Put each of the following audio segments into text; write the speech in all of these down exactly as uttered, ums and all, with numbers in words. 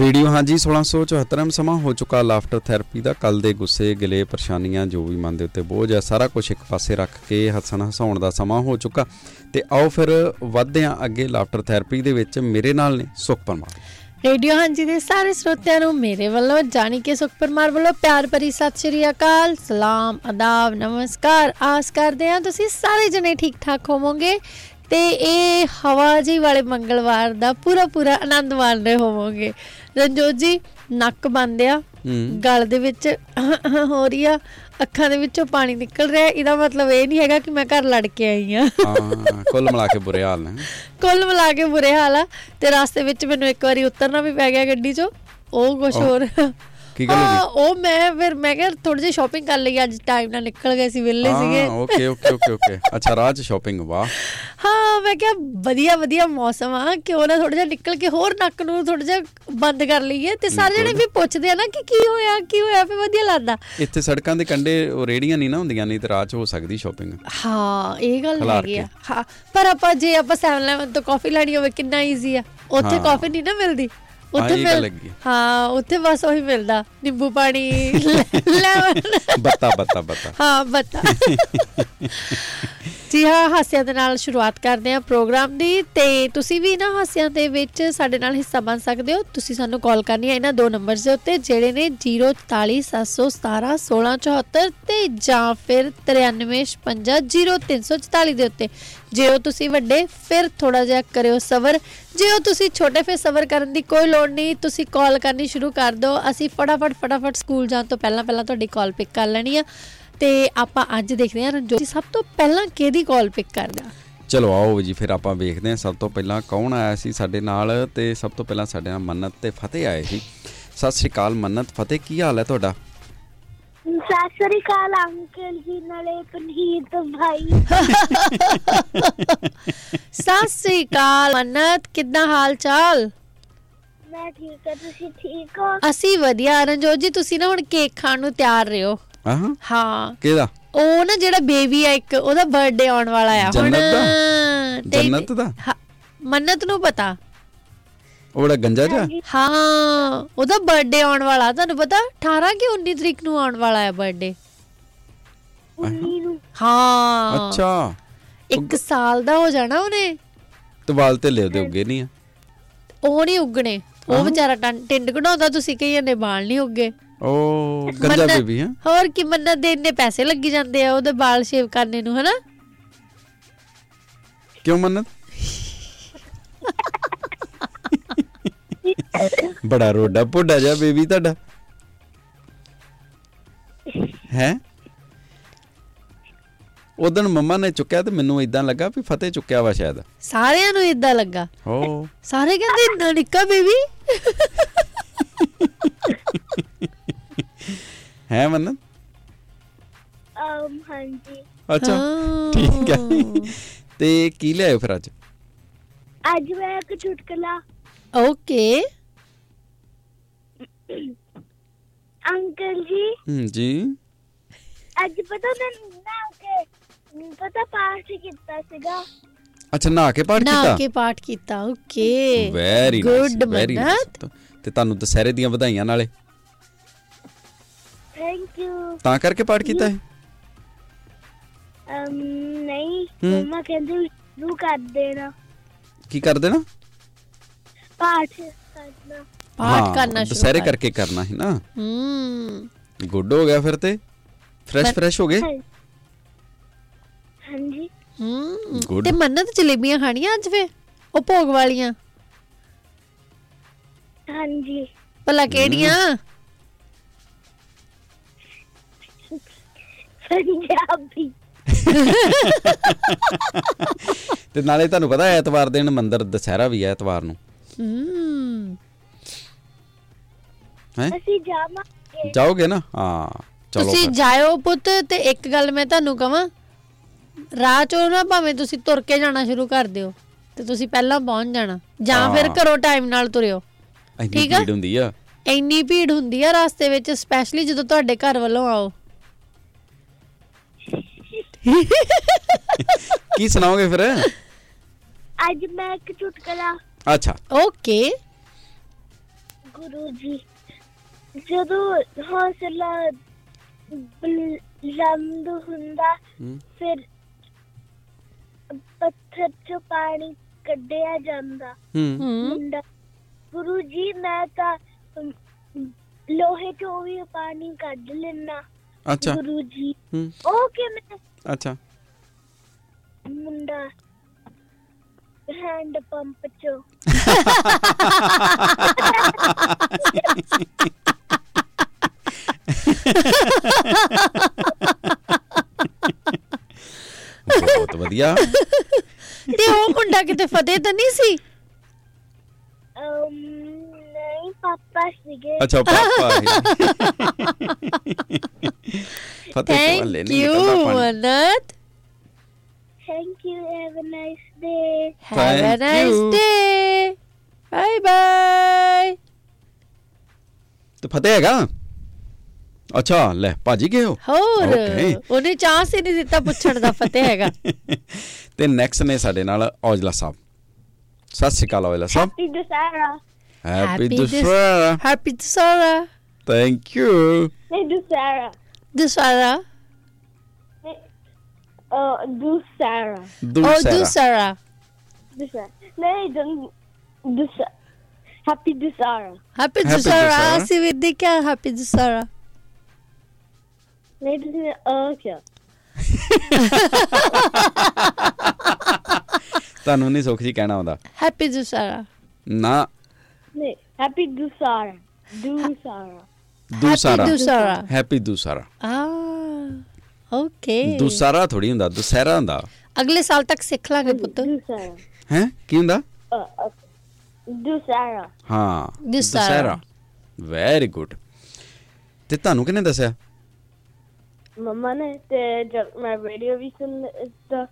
Radio हांजी सोलह सौ चौहत्तर ਸਮਾਂ ਹੋ ਚੁੱਕਾ। ਲਾਫਟਰ ਥੈਰੇਪੀ ਦਾ ਕੱਲ ਦੇ ਗੁੱਸੇ ਗਿਲੇ ਪਰੇਸ਼ਾਨੀਆਂ ਜੋ ਵੀ ਮਨ ਦੇ ਉੱਤੇ ਬੋਝ ਹੈ ਸਾਰਾ ਕੁਝ ਇੱਕ ਪਾਸੇ ਰੱਖ ਕੇ ਹੱਸਣਾ ਹਸਾਉਣ ਦਾ ਸਮਾਂ ਹੋ ਚੁੱਕਾ ਤੇ ਆਓ ਫਿਰ ਵੱਧਦੇ ਹਾਂ ਅੱਗੇ ਲਾਫਟਰ ਥੈਰੇਪੀ ਦੇ ਵਿੱਚ। ਮੇਰੇ ਨਾਲ ਨੇ ਸੁਖ ਪਰਮਾਰ। ਰੇਡੀਓ ਹਾਂਜੀ ਦੇ ਸਾਰੇ ਸਰੋਤਿਆਂ ਨੂੰ ਮੇਰੇ ਵੱਲੋਂ ਜਾਣੀ ਕਿ ਸੁਖ ਪਰਮਾਰ ਵੱਲੋਂ ਪਿਆਰ ਭਰੀ ਸਤਿ ਸ਼੍ਰੀ ਅਕਾਲ, ਸਲਾਮ, ਅਦਾਬ, ਨਮਸਕਾਰ। ਆਸ ਕਰਦੇ ਹਾਂ ਤੁਸੀਂ ਸਾਰੇ ਜਣੇ ਠੀਕ ਠਾਕ ਹੋਵੋਗੇ ਤੇ ਇਹ ਹਵਾ ਜੀ ਵਾਲੇ ਮੰਗਲਵਾਰ ਦਾ ਪੂਰਾ ਪੂਰਾ ਆਨੰਦ ਮਾਣ ਰਹੇ ਹੋਵੋਗੇ। ਰਣਜੋਤ ਜੀ, ਨੱਕ ਬੰਦ ਆ, ਗਲ ਦੇ ਵਿੱਚ ਹੋ ਰਹੀ ਆ, ਅੱਖਾਂ ਦੇ ਵਿੱਚੋਂ ਪਾਣੀ ਨਿਕਲ ਰਿਹਾ, ਇਹਦਾ ਮਤਲਬ ਇਹ ਨਹੀਂ ਹੈਗਾ ਕਿ ਮੈਂ ਘਰ ਲੜ ਕੇ ਆਈ ਹਾਂ। ਕੁੱਲ ਮਿਲਾ ਕੇ ਬੁਰੇ ਹਾਲ ਨੇ, ਕੁੱਲ ਮਿਲਾ ਕੇ ਬੁਰੇ ਹਾਲ ਆ। ਤੇ ਰਸਤੇ ਵਿੱਚ ਮੈਨੂੰ ਇੱਕ ਵਾਰੀ ਉਤਰਨਾ ਵੀ ਪੈ ਗਿਆ ਗੱਡੀ ਚੋਂ, ਉਹ ਕੁਛ ਹੋਰ। ਉਹ ਮੈਂ ਫਿਰ ਮੈਂ ਕਿਹਾ ਥੋੜੀ ਜਿਹੀ ਸ਼ੋਪਿੰਗ ਕਰ ਲਈ, ਅੱਜ ਟਾਈਮ ਨਾਲ ਨਿਕਲ ਗਏ ਸੀ, ਵਿਹਲੇ ਸੀਗੇ। ਓਕੇ ਓਕੇ ਓਕੇ ਓਕੇ ਅੱਛਾ, ਰਾਜ ਸ਼ੋਪਿੰਗ, ਵਾਹ। ਹਾਂ, ਮੈਂ ਕਿਹਾ ਵਧੀਆ ਵਧੀਆ ਮੌਸਮ ਆ, ਕਿਉਂ ਨਾ ਥੋੜਾ ਜਿਹਾ ਨਿਕਲ ਕੇ ਹੋਰ ਨੱਕ ਨੂੰ ਥੋੜਾ ਜਿਹਾ ਬੰਦ ਕਰ ਲਈਏ। ਤੇ ਸਾਰੇ ਜਿਹੜੇ ਵੀ ਪੁੱਛਦੇ ਆ ਨਾ ਕਿ ਕੀ ਹੋਇਆ ਕੀ ਹੋਇਆ, ਫਿਰ ਵਧੀਆ ਲੱਗਦਾ। ਇੱਥੇ ਸੜਕਾਂ ਦੇ ਕੰਢੇ ਰੇਹੜੀਆਂ ਨਹੀਂ ਨਾ ਹੁੰਦੀਆਂ, ਨਹੀਂ ਤੇ ਰਾਜ ਹੋ ਸਕਦੀ ਸ਼ੋਪਿੰਗ। ਹਾਂ, ਇਹ ਗੱਲ ਹੈਗੀ ਆ। ਹਾਂ, ਪਰ ਆਪਾਂ ਜੇ ਆਪਾਂ ਸੈਵਨ ਇਲੈਵਨ ਤੋਂ ਕੌਫੀ ਲੈਣੀ ਹੋਵੇ ਕਿੰਨਾ ਈਜ਼ੀ ਆ। ਉੱਥੇ ਕੌਫੀ ਨਹੀਂ ਨਾ ਮਿਲਦੀ, ਹਾਂ ਉੱਥੇ ਬਸ ਉਹੀ ਮਿਲਦਾ, ਨਿੰਬੂ ਪਾਣੀ, ਬੱਤਾ ਬੱਤਾ ਬੱਤਾ ਹਾਂ ਬੱਤਾ ਜੀ। ਹਾਂ, ਹਾਸਿਆਂ ਦੇ ਨਾਲ ਸ਼ੁਰੂਆਤ ਕਰਦੇ ਹਾਂ ਪ੍ਰੋਗਰਾਮ ਦੀ ਤੇ ਤੁਸੀਂ ਵੀ ਇਹਨਾਂ ਹਾਸਿਆਂ ਦੇ ਵਿੱਚ ਸਾਡੇ ਨਾਲ ਹਿੱਸਾ ਬਣ ਸਕਦੇ ਹੋ। ਤੁਸੀਂ ਸਾਨੂੰ ਕਾਲ ਕਰਨੀ ਹੈ ਇਹਨਾਂ ਦੋ ਨੰਬਰਸ ਦੇ ਉੱਤੇ ਜਿਹੜੇ ਨੇ ਜ਼ੀਰੋ ਚੁਤਾਲੀ ਸੱਤ ਸੌ ਸਤਾਰਾਂ ਸੋਲਾਂ ਚੁਹੱਤਰ ਤੇ ਜਾਂ ਫਿਰ ਤ੍ਰਿਆਨਵੇਂ ਛਪੰਜਾ ਜ਼ੀਰੋ ਤਿੰਨ ਸੌ ਚੁਤਾਲੀ ਦੇ ਉੱਤੇ। ਜੇ ਉਹ ਤੁਸੀਂ ਵੱਡੇ ਫਿਰ ਥੋੜ੍ਹਾ ਜਿਹਾ ਕਰਿਓ ਸਬਰ, ਜੇ ਉਹ ਤੁਸੀਂ ਛੋਟੇ ਫਿਰ ਸਬਰ ਕਰਨ ਦੀ ਕੋਈ ਲੋੜ ਨਹੀਂ, ਤੁਸੀਂ ਕਾਲ ਕਰਨੀ ਸ਼ੁਰੂ ਕਰ ਦਿਓ। ਅਸੀਂ ਫਟਾਫਟ ਫਟਾਫਟ ਸਕੂਲ ਜਾਣ ਤੋਂ ਪਹਿਲਾਂ ਪਹਿਲਾਂ ਤੁਹਾਡੀ ਕਾਲ ਪਿਕ ਕਰ ਲੈਣੀ ਆ। ਤੇ ਆਪਾਂ ਅੱਜ ਦੇਖਦੇ ਹਾਂ ਰਣਜੋਤ ਸਭ ਤੋਂ ਪਹਿਲਾਂ ਕਿਹਦੀ ਕਾਲ ਪਿਕ ਕਰਦਾ। ਚਲੋ ਆਓ ਜੀ ਫਿਰ ਆਪਾਂ ਵੇਖਦੇ ਹਾਂ ਸਭ ਤੋਂ ਪਹਿਲਾਂ ਕੌਣ ਆਇਆ ਸੀ ਸਾਡੇ ਨਾਲ। ਤੇ ਸਭ ਤੋਂ ਪਹਿਲਾਂ ਸਾਡੇ ਨਾਲ ਮੰਨਤ ਤੇ ਫਤਿਹ ਆਏ ਸੀ। ਸਤਿ ਸ਼੍ਰੀ ਅਕਾਲ ਮੰਨਤ, ਫਤਿਹ ਕੀ ਹਾਲ ਹੈ ਤੁਹਾਡਾ? ਸਤਿ ਸ਼੍ਰੀ ਅਕਾਲ ਅੰਕਲ ਜੀ, ਨਾਲੇ ਪਨੀਤ ਭਾਈ। ਸਤਿ ਸ਼੍ਰੀ ਅਕਾਲ ਮੰਨਤ, ਕਿੱਦਾਂ ਹਾਲ ਚਾਲ? ਮੈਂ ਠੀਕ ਹਾਂ, ਤੁਸੀਂ ਠੀਕ ਹੋ? ਅਸੀਂ ਵਧੀਆ। ਰਣਜੋਤ ਜੀ ਤੁਸੀਂ ਨਾ ਹੁਣ ਕੇਕ ਖਾਣ ਨੂੰ ਤਿਆਰ ਰਹੋ। ਹਾਂ, ਕਿਹਦਾ? ਉਹ ਨਾ ਜਿਹੜਾ ਬੇਬੀ ਆ ਇੱਕ, ਉਹਦਾ ਬਰਥਡੇ ਆਉਣ ਵਾਲਾ ਆ ਹੁਣ। ਜੰਨਤ ਦਾ? ਮੰਨਤ ਨੂੰ ਪਤਾ, ਉਹਦਾ ਗੰਜਾ ਜਾ। ਹਾਂ, ਉਹਦਾ ਬਰਥਡੇ ਆਉਣ ਵਾਲਾ, ਤੁਹਾਨੂੰ ਪਤਾ ਅਠਾਰਾਂ ਕਿ ਉੱਨੀ ਤਰੀਕ ਨੂੰ ਆਉਣ ਵਾਲਾ ਹੈ ਬਰਥਡੇ। ਹਾਂ, ਅੱਛਾ, ਇੱਕ ਸਾਲ ਦਾ ਹੋ ਜਾਣਾ ਉਹਨੇ। ਤਵਾਲ ਤੇ ਲੈ ਦੇ ਉੱਗੇ ਨਹੀਂ ਆ, ਉਹ ਨਹੀਂ ਉੱਗਣੇ, ਉਹ ਵਿਚਾਰਾ ਟਿੰਡ ਕਢਾਉਂਦਾ, ਤੁਸੀਂ ਕਹੀ ਜਾਂਦੇ ਵਾਲ ਨਹੀਂ ਉੱਗੇ। ਉਹ ਗੰਜਾ ਬੇਬੀ ਹੈ, ਹੋਰ ਕੀ। ਮੰਨਤ ਦੇ ਇੰਨੇ ਪੈਸੇ ਲੱਗੀ ਜਾਂਦੇ ਆ ਉਹਦੇ ਵਾਲ ਸ਼ੇਵ ਕਰਨੇ ਨੂੰ, ਹਨਾ? ਕਿਉਂ ਮੰਨਤ? ਬੜਾ ਰੋਡਾ ਪੋਡਾ ਜਿਹਾ ਬੇਬੀ ਤੁਹਾਡਾ ਹੈ। ਉਦਣ ਮੰਮਾ ਨੇ ਚੁੱਕਿਆ ਤੇ ਮੈਨੂੰ ਏਦਾਂ ਲੱਗਾ ਵੀ ਫਤਿਹ ਚੁੱਕਿਆ ਵਾ ਸ਼ਾਇਦ, ਸਾਰਿਆਂ ਨੂੰ ਏਦਾਂ ਲੱਗਾ। ਹੋ, ਸਾਰੇ ਕਹਿੰਦੇ ਇੰਨਾ ਨਿੱਕਾ ਬੇਬੀ ਹੈ ਮੰਨਤ? ਹਾਂਜੀ, ਅੱਛਾ ਠੀਕ ਹੈ। ਤੇ ਕੀ ਲਿਆਇਓ ਫਿਰ ਅੱਜ? ਅੱਜ ਮੈਂ ਇੱਕ ਚੁਟਕਲਾ। ਓਕੇ ਅੰਕਲ ਜੀ। ਜੀ, ਅੱਜ ਪਤਾ ਮੈਂ ਨਾ ਕੇ ਪਤਾ ਪਾਠ ਕੀਤਾ ਸੀਗਾ। ਅੱਛਾ, ਨਾ ਕੇ ਪਾਠ ਕੀਤਾ? ਨਾ ਕੇ ਪਾਠ ਕੀਤਾ। Okay, very good Mannat. ਤੇ ਤੁਹਾਨੂੰ ਦੁਸਹਿਰੇ ਦੀਆਂ ਵਧਾਈਆਂ ਨਾਲੇ। Thank you. ਤਾਂ ਕਰਕੇ ਪਾਠ ਕੀਤਾ ਹੈ? ਅਮ ਨਹੀਂ, ਮੰਮਾ ਕਹਿੰਦੇ ਨੂੰ ਕਰ ਦੇਣਾ। ਕੀ ਕਰ ਦੇਣਾ? ਪਾਠ ਕਰਨਾ। ਪਾਠ ਕਰਨਾ ਸ਼ੁਰੂ ਸਾਰੇ ਕਰਕੇ ਕਰਨਾ ਹੈ ਨਾ। ਹੂੰ, ਗੁੱਡ ਹੋ ਗਿਆ ਫਿਰ ਤੇ। ਫਰੈਸ਼ ਫਰੈਸ਼ ਹੋ ਗਏ? ਹਾਂਜੀ। ਹੂੰ, ਤੇ ਮੰਨਤ ਜਲੇਬੀਆਂ ਖਾਣੀਆਂ ਅੱਜ ਫੇ, ਉਹ ਭੋਗ ਵਾਲੀਆਂ? ਹਾਂਜੀ। ਭਲਾ ਕਿਹੜੀਆਂ? ਪੰਜਾਬੀ। ਤੇ ਨਾਲੇ ਤੁਹਾਨੂੰ ਪਤਾ ਐਤਵਾਰ ਦਿਨ ਮੰਦਿਰ ਦੁਸਹਿਰਾ ਵੀ ਹੈ, ਐਤਵਾਰ ਨੂੰ। ਜਾਓਗੇ ਨਾ? ਹਾਂ, ਤੁਸੀਂ ਜਾਇਓ ਪੁੱਤ। ਤੇ ਇੱਕ ਗੱਲ ਮੈਂ ਤੁਹਾਨੂੰ ਕਵਾਂ, ਰਾਹ ਚੋਂ ਨਾ ਭਾਵੇਂ ਤੁਸੀਂ ਤੁਰ ਕੇ ਜਾਣਾ ਸ਼ੁਰੂ ਕਰ ਦਿਓ ਤੇ ਤੁਸੀਂ ਪਹਿਲਾਂ ਪਹੁੰਚ ਜਾਣਾ, ਜਾਂ ਫਿਰ ਘਰੋਂ ਟਾਈਮ ਨਾਲ ਤੁਰਿਓ, ਠੀਕ ਆ? ਇੰਨੀ ਭੀੜ ਹੁੰਦੀ ਆ ਰਸਤੇ ਵਿੱਚ, ਸਪੈਸ਼ਲੀ ਜਦੋਂ ਤੁਹਾਡੇ ਘਰ ਵੱਲੋਂ ਆਓ। ਕੀ ਸੁਣਾਓਗੇ ਫਿਰ ਅੱਜ? ਮੈਂ ਇੱਕ ਚੁਟਕਲਾ। ਅੱਛਾ, ਓਕੇ। Guru Ji, ਜਦੋਂ ਹੌਸਲਾ ਬੁਲੰਦ ਹੁੰਦਾ ਫਿਰ ਪੱਥਰ ਚੋਂ ਪਾਣੀ ਕੱਢਿਆ ਜਾਂਦਾ। ਗੁਰੂ ਜੀ ਮੈਂ ਤਾਂ ਲੋਹੇ ਚੋਂ ਵੀ ਪਾਣੀ ਕੱਢ ਲੈਣਾ ਗੁਰੂ ਜੀ। ਉਹ ਕਿਵੇਂ? ਅੱਛਾ ਮੁੰਡਾ ਹੈਂਡ ਪੰਪ ਚੋਂ। ਬਹੁਤ ਵਧੀਆ। ਤੇ ਉਹ ਮੁੰਡਾ ਕਿਤੇ ਫਤਿਹ ਤਾਂ ਨਹੀਂ ਸੀ? ਨਹੀਂ ਪਾਪਾ ਸੀਗੇ। ਅੱਛਾ ਪਾਪਾ। Thank you Anant. Thank you. Have a nice day. Have Thank a nice you. day. Bye bye. तो फतेह है क्या? अच्छा ले पाजी गए हो। और उन्हें चांस ही नहीं दिता पूछने का फतेह है क्या? ते नेक्स्ट ने साडे नाल औजला साहब। सत श्री अकाल औजला साहब। Happy Dussehra. Happy Dussehra. Happy Dussehra. Thank you. Hey Dussehra. Dussehra. Uh, Dussehra. Dussehra. Oh, Dussehra. Dussehra. No, don't. Dussehra. Happy Dussehra. Happy Dussehra. Happy Dussehra. Happy Dussehra. Happy Dussehra. Okay. ਤੁਹਾਨੂੰ ਨਹੀਂ ਸੌਖੀ ਕਹਿਣਾ ਆਉਂਦਾ। Happy Dussehra. ਨਾ। ਨਹੀਂ Happy Dussehra. Dussehra. Dussehra. Dussehra. Happy Dussehra. Ah. Okay Dussehra ਥੋੜੀ ਹੁੰਦਾ ਦੁਸਹਿਰਾ ਹੁੰਦਾ। ਅਗਲੇ ਸਾਲ ਤੱਕ ਸਿੱਖ ਲਾਂਗੇ ਪੁੱਤ। ਹੈ ਕੀ ਹੁੰਦਾ ਦੁਸਹਿਰਾ? ਹਾਂ ਦੁਸਹਿਰਾ। Very good. ਤੇ ਤੁਹਾਨੂੰ ਕਿਹਨੇ ਦੱਸਿਆ? ਮੰਮਾ ਨੇ ਤੇ ਜਦ ਮੈਂ ਰੇਡੀਓ ਵੀ ਸੁਣ ਤਾਂ।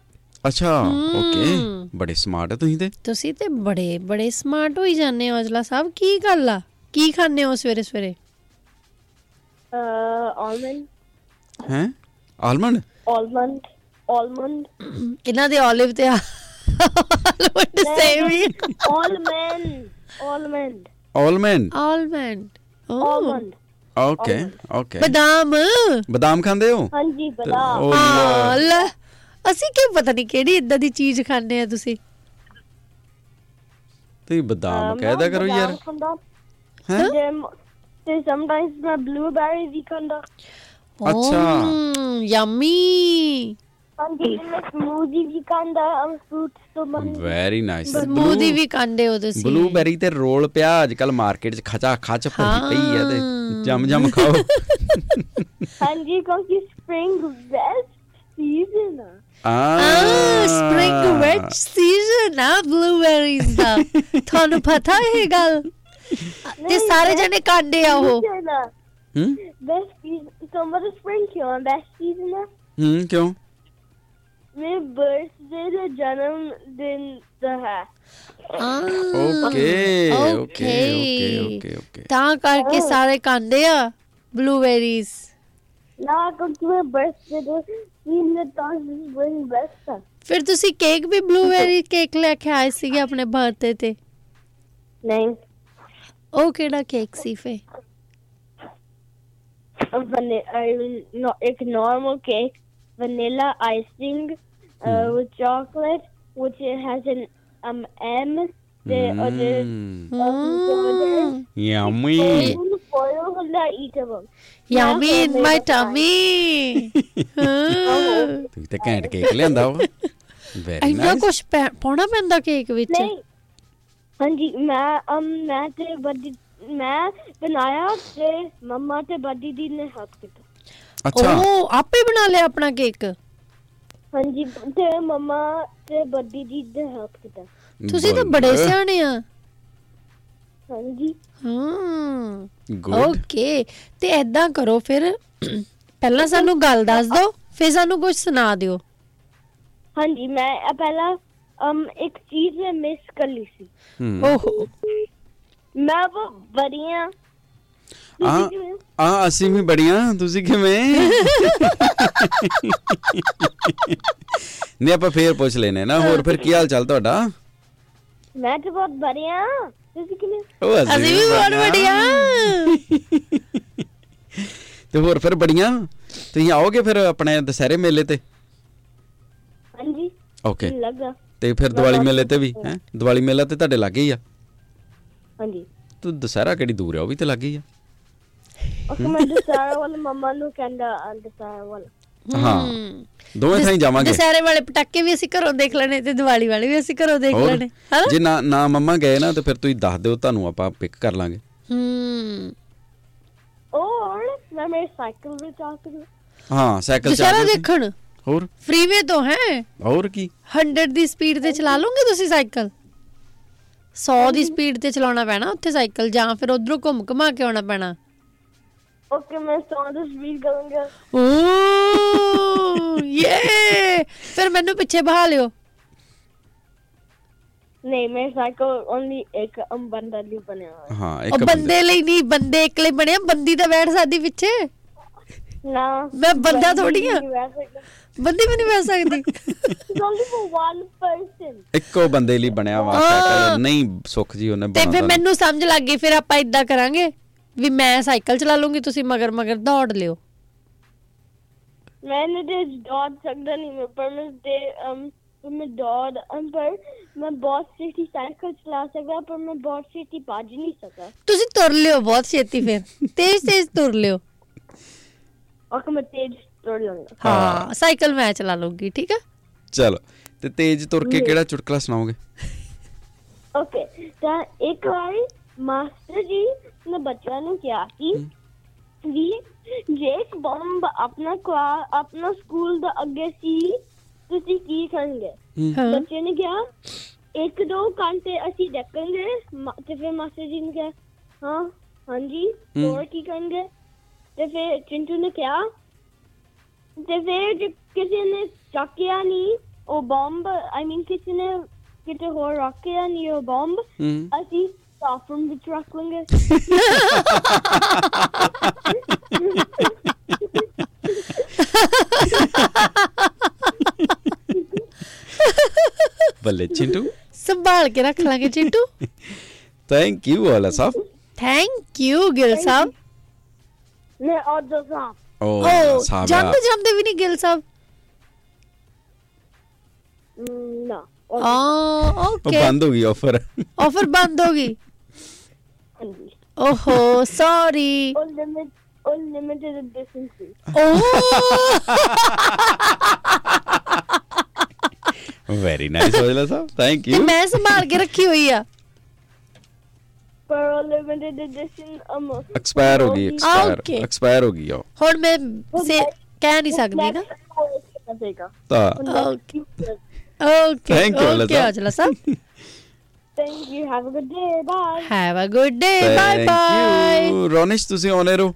ਅੱਛਾ ਓਕੇ ਬੜੇ ਸਮਾਰਟ ਹੋ ਤੁਸੀਂ ਤੇ। ਤੁਸੀਂ ਤੇ ਬੜੇ ਬੜੇ ਸਮਾਰਟ ਹੋਈ ਜਾਂਦੇ ਹੋ ਅਜਲਾ ਸਾਹਿਬ। ਕੀ ਗੱਲ ਆ ਕੀ ਖਾਣੇ ਹੋ ਸਵੇਰੇ ਸਵੇਰੇ? ਆਲਮੰਡ। ਹੈ ਆਲਮੰਡ ਆਲਮੰਡ ਆਲਮੰਡ। ਇਹਨਾਂ ਦੇ ਆਲਿਵ ਤੇ ਆਲਮੰਡ ਸੇਮ ਹੀ। Almond almond almond almond almond. Okay okay ਬਦਾਮ ਬਦਾਮ ਖਾਂਦੇ ਹੋ? ਹਾਂਜੀ ਬਦਾਮ। ਹਾਂ ਲੈ ਅਸੀਂ ਕੀ ਪਤਾ ਨਹੀਂ ਕਿਹੜੀ ਇਦਾਂ ਦੀ ਚੀਜ਼ ਖਾਂਦੇ ਆ ਤੁਸੀਂ। ਤੁਸੀਂ ਬਦਾਮ ਕਹਿਦਾ ਕਰੋ ਯਾਰ। ਹਾਂ ਤੇ ਸਮਟਾਈਮਸ ਮੈਂ ਬਲੂਬੈਰੀ ਵੀ ਖਾਂਦਾ। अच्छा यम्मी। ਹਾਂਜੀ ਮੈਂ ਸਮੂਦੀ ਵੀ ਕਾਂਦਾ ਅਮ ਫਰੂਟਸ ਤੋਂ ਬਣ। Very nice. ਸਮੂਦੀ ਵੀ ਕਾਂਦੇ ਹੋ ਤੁਸੀਂ। ਬਲੂਬੈਰੀ ਤੇ ਰੋਲ ਪਿਆ ਅੱਜ ਕੱਲ ਮਾਰਕੀਟ ਚ ਖਚਾ ਖਚ ਪਈ ਹੈ ਤੇ ਜਮ ਜਮ ਖਾਓ। ਹਾਂਜੀ ਕਿਉਂਕਿ ਸਪ੍ਰਿੰਗ ਵੈਜ ਸੀਜ਼ਨ ਆ। ਆ ਸਪ੍ਰਿੰਗ ਵੈਜ ਸੀਜ਼ਨ ਆ ਬਲੂਬੈਰੀਜ਼ ਦਾ। ਤੁਹਾਨੂੰ ਪਤਾ ਹੈ ਗੱਲ ਤੇ ਸਾਰੇ ਜਣੇ ਕਾਂਦੇ ਆ ਉਹ। Hmm? Best season. So much spring क्यों? Best season है? Hmm क्यों? मेरे birthday का जन्मदिन तो है। Ah. Okay. Okay. Okay. Okay. Okay. तां करके सारे कांदे आ blueberries. ना क्योंकि मेरे birthday तो तीन दिन तां spring best था। फिर तुसी केक भी blueberry केक लेके आए सीगे अपने birthday ते? नहीं। ओ केड़ा केक सी फे? एक normal cake vanilla icing with chocolate which has an M M there other yummy yummy in my tummy. तू तो कैंट केक लेंदा हो। Very nice. कुछ पाना पैंदा केक विच? हांजी मैं अम मैं तेरे बर्थडे ਮੈਂ ਬਣਾਇਆ ਤੇ ਮੰਮਾ ਤੇ ਬਾਦੀ ਦੀ ਨੇ ਹੱਥ ਕੀਤਾ। ਅੱਛਾ ਉਹ ਆਪੇ ਬਣਾ ਲਿਆ ਆਪਣਾ ਕੇਕ? ਹਾਂਜੀ ਤੇ ਮੰਮਾ ਤੇ ਬਾਦੀ ਦੀ ਦੇ ਹੱਥ ਕੀਤਾ। ਤੁਸੀਂ ਤਾਂ ਬੜੇ ਸਿਆਣੇ ਆ। ਹਾਂਜੀ ਹਾਂ ਓਕੇ। ਤੇ ਐਦਾਂ ਕਰੋ ਫਿਰ ਪਹਿਲਾਂ ਸਾਨੂੰ ਗੱਲ ਦੱਸ ਦਿਓ ਫਿਰ ਸਾਨੂੰ ਕੁਝ ਸੁਣਾ ਦਿਓ। ਹਾਂਜੀ ਮੈਂ ਪਹਿਲਾਂ ਅਮ ਇੱਕ ਚੀਜ਼ ਮੈਂ ਮਿਸ ਕਰ ਲਈ ਸੀ। ਓਹੋ ਮੈਂ ਉਹ ਬੜੀਆਂ। ਹਾਂ ਅਸੀਂ ਵੀ ਬੜੀਆਂ। ਤੁਸੀਂ ਕਿਵੇਂ? ਨਹੀਂ ਆਪਾਂ ਫੇਰ ਪੁੱਛ ਲੈਨੇ ਨਾ। ਹੋਰ ਫਿਰ ਕੀ ਹਾਲ ਚਾਲ ਤੁਹਾਡਾ? मैं तो बहुत बढ़िया तो और फिर बढ़िया तुम आओगे फिर अपने दशहरे मेले ते? हां जी ओके लगा ते फिर दिवाली मेले ते भी हैं? दिवाली मेला ते ਤੁਹਾਡੇ ਲੱਗ ਗਿਆ? हां जी ਤੂੰ ਦਸ਼ਹਰਾ ਕਿਹੜੀ ਦੂਰ ਆ ਉਹ ਵੀ ਤੇ ਲੱਗ ਗਿਆ। ਉਹ ਮੈਂ ਦਸ਼ਹਰਾ ਵਾਲਾ ਮਮਾ ਨੂੰ ਕਹਿੰਦਾ ਦਸ਼ਹਰਾ ਵਾਲਾ। ਹਾਂ ਦੋਵੇਂ ਥਾਈ ਜਾਵਾਂਗੇ। ਦਸ਼ਹਰੇ ਵਾਲੇ ਪਟਾਕੇ ਵੀ ਅਸੀਂ ਘਰੋਂ ਦੇਖ ਲੈਣੇ ਤੇ ਦੀਵਾਲੀ ਵਾਲੇ ਵੀ ਅਸੀਂ ਘਰੋਂ ਦੇਖ ਲੈਣੇ। ਜੇ ਨਾ ਨਾ ਮੰਮਾ ਗਏ ਨਾ ਤਾਂ ਫਿਰ ਤੁਸੀਂ ਦੱਸ ਦਿਓ ਤੁਹਾਨੂੰ ਆਪਾਂ ਪਿਕ ਕਰ ਲਾਂਗੇ। ਹੂੰ ਔਰ ਮੈਂ ਮੇਰੇ ਸਾਈਕਲ ਵੀ ਚਾਕ ਦੂੰ। ਹਾਂ ਸਾਈਕਲ ਚਾਕ ਦੂੰ ਦੇਖਣ। ਹੋਰ ਫ੍ਰੀਵੇ ਤੋਂ ਹੈ ਔਰ ਕੀ ਸੌ ਦੀ ਸਪੀਡ ਤੇ ਚਲਾ ਲਓਗੇ ਤੁਸੀਂ ਸਾਈਕਲ? ਸੌ ਦੀ ਸਪੀਡ ਤੇ ਚਲਾਉਣਾ ਪੈਣਾ ਉੱਥੇ ਸਾਈਕਲ ਜਾਂ ਫਿਰ ਉਧਰੋਂ ਘੁੰਮ ਘੁਮਾ ਕੇ ਆਉਣਾ ਪੈਣਾ। ओके मैं सौ स्पीड करूंगा। ओ ये फिर मेनू पीछे बहा लियो। नहीं मैं साइकिल ओनली एक बंदा लिए बने हुआ। हां एक बंदे लिए नहीं बंदे एकले बने बंदी तो बैठ सकती पीछे ना मैं बंदा थोड़ी हां बंदी भी नहीं बैठ सकती। ओनली फॉर वन पर्सन एको बंदे लिए बनया हुआ साइकिल नहीं सुख जी ओने बना। ते फिर मेनू समझ लग गई फिर आपा इदा करांगे ਵੀ ਮੈਂ ਸਾਈਕਲ ਚਲਾ ਲੂੰਗੀ ਤੁਸੀਂ ਮਗਰ ਮਗਰ ਦੌੜ ਲਿਓ। ਮੈਂ ਨਹੀਂ ਦੌੜ ਸਕਦਾ ਨਹੀਂ ਮੈਂ ਪਰ ਮੈਂ ਦੇ ਮੈਂ ਦੌੜ ਅੰਪਰ ਮੈਂ ਬਹੁਤ ਛੇਤੀ ਸਾਈਕਲ ਚਲਾ ਸਕਦਾ ਪਰ ਮੈਂ ਬਹੁਤ ਛੇਤੀ ਭੱਜ ਨਹੀਂ ਸਕਦਾ। ਤੁਸੀਂ ਤੁਰ ਲਿਓ ਬਹੁਤ ਛੇਤੀ ਫਿਰ ਤੇਜ਼ ਤੇਜ਼ ਤੁਰ ਲਿਓ। ਓਕੇ ਮੈਂ ਤੇਜ਼ ਤੁਰ ਲੂੰਗਾ। ਹਾਂ ਸਾਈਕਲ ਮੈਂ ਚਲਾ ਲੂੰਗੀ ਠੀਕ ਆ। ਚਲੋ ਤੇ ਤੇਜ਼ ਤੁਰ ਕੇ ਕਿਹੜਾ ਚੁਟਕਲਾ ਸੁਣਾਓਗੇ? ਓਕੇ ਤਾਂ ਇੱਕ ਵਾਰੀ ਮਾਸਟਰ ਜੀ ने बच्चों ने क्या कि जी जेक बॉम्ब अपना क्वा अपना स्कूल दा अगे सी ਤੁਸੀਂ ਕੀ ਕਰਨਗੇ? बच्चे ने क्या एक दो घंटे ਅਸੀਂ ਦੇਖਾਂਗੇ ਤੇ ਫਿਰ ਮਾਸਟਰ ਜੀ ਨੇ ਕਿਹਾ ਹਾਂ ਹਾਂਜੀ ਹੋਰ ਕੀ ਕਰਨਗੇ? ਤੇ ਫਿਰ ਚਿੰਟੂ ਨੇ ਕਿਹਾ ਤੇ ਫਿਰ ਕਿਸੇ ਨੇ ਚੱਕਿਆ ਨਹੀਂ ਉਹ ਬੌਂਬ ਆਈ ਮੀਨ ਕਿਸੇ ਨੇ ਕਿਤੇ ਹੋਰ ਰੱਖਿਆ ਨਹੀਂ ਉਹ ਬੌਂਬ ਅਸੀਂ from the truck lingus balle chintu sambhal ke rakh lange chintu thank you wala sahab thank you gil sahab ne aur do sahab oh sahab jamde jamde bhi nahi gil sahab no oh okay oh band ho gayi offer offer band ho gayi oh sorry unlimited unlimited edition oh very nice ojla sahab thank you main sambhal ke rakhi hui hai par unlimited edition expire ho gayi expire expire ho gayi hun main se keh nahi sakdi na ta okay okay thank you ojla sahab Thank you. Have a good day. Bye. Have a good day. Thank Bye-bye. Thank you. Ronish, ਤੁਸੀਂ ਆਉਣੇ ਰਹੋ।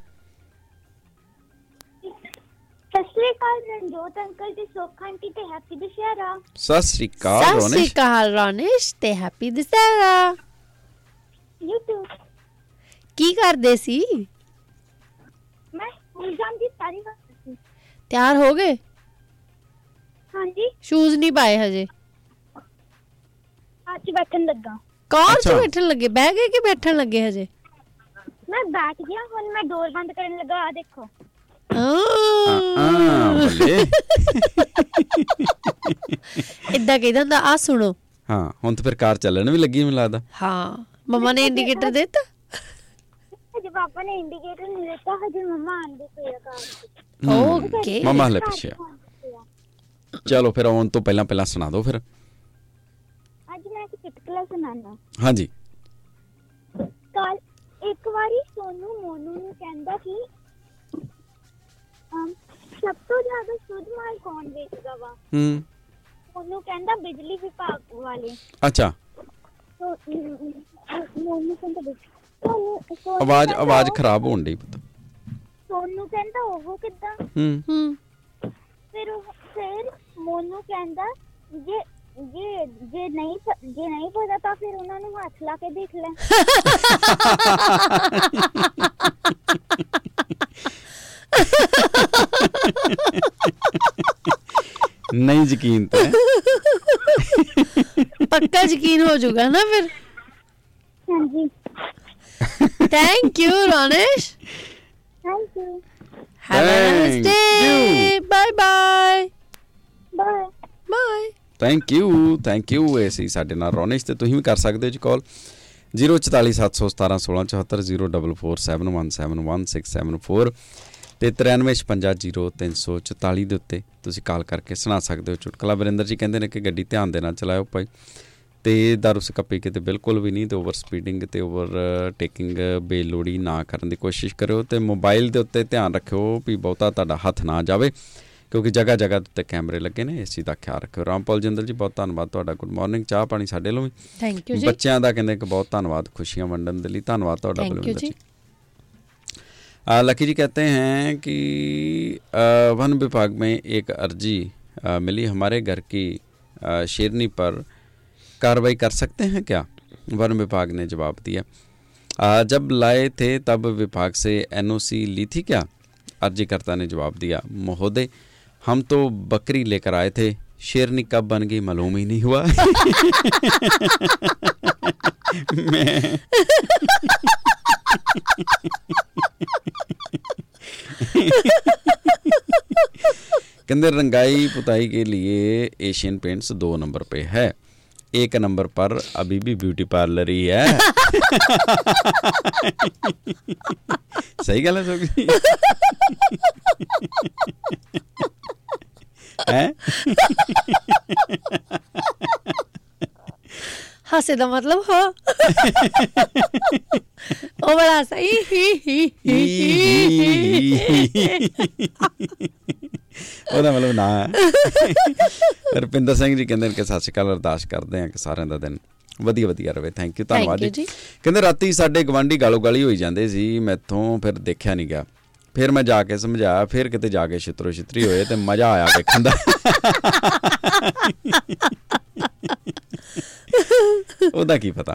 ਸਤਿ ਸ਼੍ਰੀ ਅਕਾਲ Ranjot uncle ਤੇ ਸੋਖ aunty ਤੇ happy Dussehra. ਸਤਿ ਸ਼੍ਰੀ ਅਕਾਲ ਰੋਨਿਸ਼। ਸਤਿ ਸ਼੍ਰੀ ਅਕਾਲ ਰੋਨਿਸ਼ ਤੇ ਹੈਪੀ ਦਸ਼ਹਰਾ। You too. ਕੀ ਕਰਦੇ ਸੀ? ਮੈਂ ਇਗਜ਼ਾਮ ਦੀ ਤਿਆਰੀ ਕਰ ਰਹੀ ਸੀ। ਤਿਆਰ ਹੋ ਗਏ? ਹਾਂਜੀ। ਸ਼ੂਜ਼ ਨਹੀਂ ਪਾਏ ਹਜੇ। ਅੱਜ ਬੈਠਣ ਲੱਗਾ। ਕਾਰ ਚ ਬੈਠਣ ਲੱਗੇ ਬਹਿ ਗਏ ਕਿ ਬੈਠਣ ਲੱਗੇ ਹਜੇ? ਮੈਂ ਬੈਠ ਗਿਆ ਹੁਣ ਮੈਂ ਡੋਰ ਬੰਦ ਕਰਨ ਲੱਗਾ ਆ ਦੇਖੋ। ਆ ਬੱਲੇ ਇਦਾਂ ਕਹਿੰਦਾ ਹੁੰਦਾ ਆ ਸੁਣੋ। ਹਾਂ ਹੁਣ ਤਾਂ ਫਿਰ ਕਾਰ ਚੱਲਣ ਵੀ ਲੱਗੀ ਮੈਨੂੰ ਲੱਗਦਾ। ਹਾਂ ਮਮਾ ਨੇ ਇੰਡੀਕੇਟਰ ਦੇ ਦਿੱਤਾ? ਹਜੇ ਪਾਪਾ ਨੇ ਇੰਡੀਕੇਟਰ ਨਹੀਂ ਦਿੱਤਾ ਹਜੇ ਮਮਾ ਆਂਦੇ ਪਈ ਆ ਕਾਰ। ਓਕੇ ਮਮਾ ਹਲੇ ਪਿੱਛੇ ਆ। ਚਲੋ ਫਿਰ ਆਉਣ ਤੋਂ ਪਹਿਲਾਂ ਪਹਿਲਾਂ ਸੁਣਾ ਦਿਓ ਫਿਰ। ਚੁਟਕਲਾ ਸੁਣਾਉਣਾ। ਹਾਂਜੀ ਕੱਲ ਇੱਕ ਵਾਰੀ ਸੋਨੂ ਮੋਨੂ ਨੂੰ ਕਹਿੰਦਾ ਕਿ ਸਭ ਤੋਂ ਜ਼ਿਆਦਾ ਸ਼ੁੱਧ ਮਾਲ ਕੌਣ ਵੇਚਦਾ ਵਾ? ਹੂੰ ਮੋਨੂ ਕਹਿੰਦਾ ਬਿਜਲੀ ਵਿਭਾਗ ਵਾਲੇ। ਅੱਛਾ ਮੋਨੂ ਕਹਿੰਦਾ ਆਵਾਜ਼ ਆਵਾਜ਼ ਖਰਾਬ ਹੋਣ ਡਈ। ਸੋਨੂ ਕਹਿੰਦਾ ਉਹ ਕਿੱਦਾਂ? ਹੂੰ ਹੂੰ ਫਿਰ ਫਿਰ ਮੋਨੂ ਕਹਿੰਦਾ ਜੇ ਜੇ ਜੇ ਨਹੀਂ ਜੇ ਨਹੀਂ ਪਤਾ ਤਾਂ ਫਿਰ ਉਹਨਾਂ ਨੂੰ ਹੱਥ ਲਾ ਕੇ ਦੇਖ ਲੈ। ਨਹੀਂ ਯਕੀਨ ਤਾਂ पक्का यकीन हो जाएगा ना फिर। Thank you Ronesh, thank you, have a nice day, bye bye bye bye. Thank you, thank you. ऐसे ਸਾਡੇ ਨਾਲ ਰੋਨੇਸ਼ ਤੇ ਤੁਸੀਂ ਵੀ ਕਰ ਸਕਦੇ ਹੋ ਜੀ ਕਾਲ ਜ਼ੀਰੋ ਚੁਤਾਲੀ ਸੱਤ ਸੌ ਸਤਾਰਾਂ ਸੋਲਾਂ ਚੁਹੱਤਰ zero four four seven one seven one six seven four ਤੇ ਤ੍ਰਿਆਨਵੇਂ ਛਪੰਜਾ ਜ਼ੀਰੋ ਤਿੰਨ ਸੌ ਚੁਤਾਲੀ ਦੇ ਉੱਤੇ ਤੁਸੀਂ ਕਾਲ ਕਰਕੇ ਸੁਣਾ ਸਕਦੇ ਹੋ ਚੁਟਕਲਾ। ਵਰਿੰਦਰ ਜੀ ਕਹਿੰਦੇ ਨੇ ਕਿ ਗੱਡੀ ਧਿਆਨ ਦੇ ਨਾਲ ਚਲਾਇਓ ਭਾਈ, ਤੇ ਦਾਰੂ ਸਿਕਾ ਪੀ ਕੇ ਤੇ ਬਿਲਕੁਲ ਵੀ ਨਹੀਂ, ਤੇ ਓਵਰ ਸਪੀਡਿੰਗ ਤੇ ਓਵਰ ਟੇਕਿੰਗ ਬੇਲੋੜੀ ਨਾ ਕਰਨ ਦੀ ਕੋਸ਼ਿਸ਼ ਕਰਿਓ, ਤੇ ਮੋਬਾਈਲ ਦੇ ਉੱਤੇ ਧਿਆਨ ਰੱਖਿਓ ਵੀ ਬਹੁਤਾ ਤੁਹਾਡਾ ਹੱਥ ਨਾ ਜਾਵੇ ਕਿਉਂਕਿ ਜਗ੍ਹਾ ਜਗ੍ਹਾ ਉੱਤੇ ਕੈਮਰੇ ਲੱਗੇ ਨੇ, ਇਸ ਚੀਜ਼ ਦਾ ਖਿਆਲ ਰੱਖਿਓ। ਰਾਮਪਾਲ ਜਿੰਦਲ ਜੀ ਬਹੁਤ ਧੰਨਵਾਦ ਤੁਹਾਡਾ, ਗੁੱਡ ਮਾਰਨਿੰਗ। ਚਾਹ ਪਾਣੀ ਸਾਡੇ ਵੱਲੋਂ ਵੀ, ਥੈਂਕ ਯੂ ਜੀ। ਬੱਚਿਆਂ ਦਾ ਕਹਿੰਦੇ ਕਿ ਬਹੁਤ ਧੰਨਵਾਦ ਖੁਸ਼ੀਆਂ ਵੰਡਣ ਦੇ ਲਈ, ਧੰਨਵਾਦ ਤੁਹਾਡਾ ਬਲਵਿੰਦਰ ਜੀ। लकी जी कहते हैं कि वन विभाग में एक अर्जी मिली हमारे घर की शेरनी पर, कार्रवाई कर सकते हैं क्या? वन विभाग ने जवाब दिया, जब लाए थे तब विभाग से एनओसी ली थी क्या? अर्जीकर्ता ने जवाब दिया, महोदय हम तो बकरी लेकर आए थे, शेरनी कब बन गई मालूम ही नहीं हुआ। मैं कहते रंगाई पुताई के लिए एशियन पेंट्स दो नंबर पे है, एक नंबर पर अभी भी ब्यूटी पार्लर ही है। सही गल है सोगी है। हासे दा मतलब हो ओ बड़ा सही ही ही ਉਹਦਾ ਮਤਲਬ ਨਾ ਹੈ। ਰੁਪਿੰਦਰ ਸਿੰਘ ਜੀ ਕਹਿੰਦੇ ਨੇ ਕਿ ਸਤਿ ਸ਼੍ਰੀ ਅਕਾਲ, ਅਰਦਾਸ ਕਰਦੇ ਹਾਂ ਕਿ ਸਾਰਿਆਂ ਦਾ ਦਿਨ ਵਧੀਆ ਵਧੀਆ ਰਹੇ। ਥੈਂਕ ਯੂ, ਧੰਨਵਾਦ ਜੀ। ਕਹਿੰਦੇ ਰਾਤੀ ਸਾਡੇ ਗਵਾਂਢੀ ਗਾਲੋ ਗਾਲੀ ਹੋਈ ਜਾਂਦੇ ਸੀ ਮੈਥੋਂ, ਫਿਰ ਦੇਖਿਆ ਨਹੀਂ ਗਿਆ, ਫਿਰ ਮੈਂ ਜਾ ਕੇ ਸਮਝਾਇਆ, ਫਿਰ ਕਿਤੇ ਜਾ ਕੇ ਛਿੱਤਰੋ ਛਿੱਤਰੀ ਹੋਏ ਤੇ ਮਜ਼ਾ ਆਇਆ ਵੇਖਣ ਦਾ। ਉਹਦਾ ਕੀ ਪਤਾ।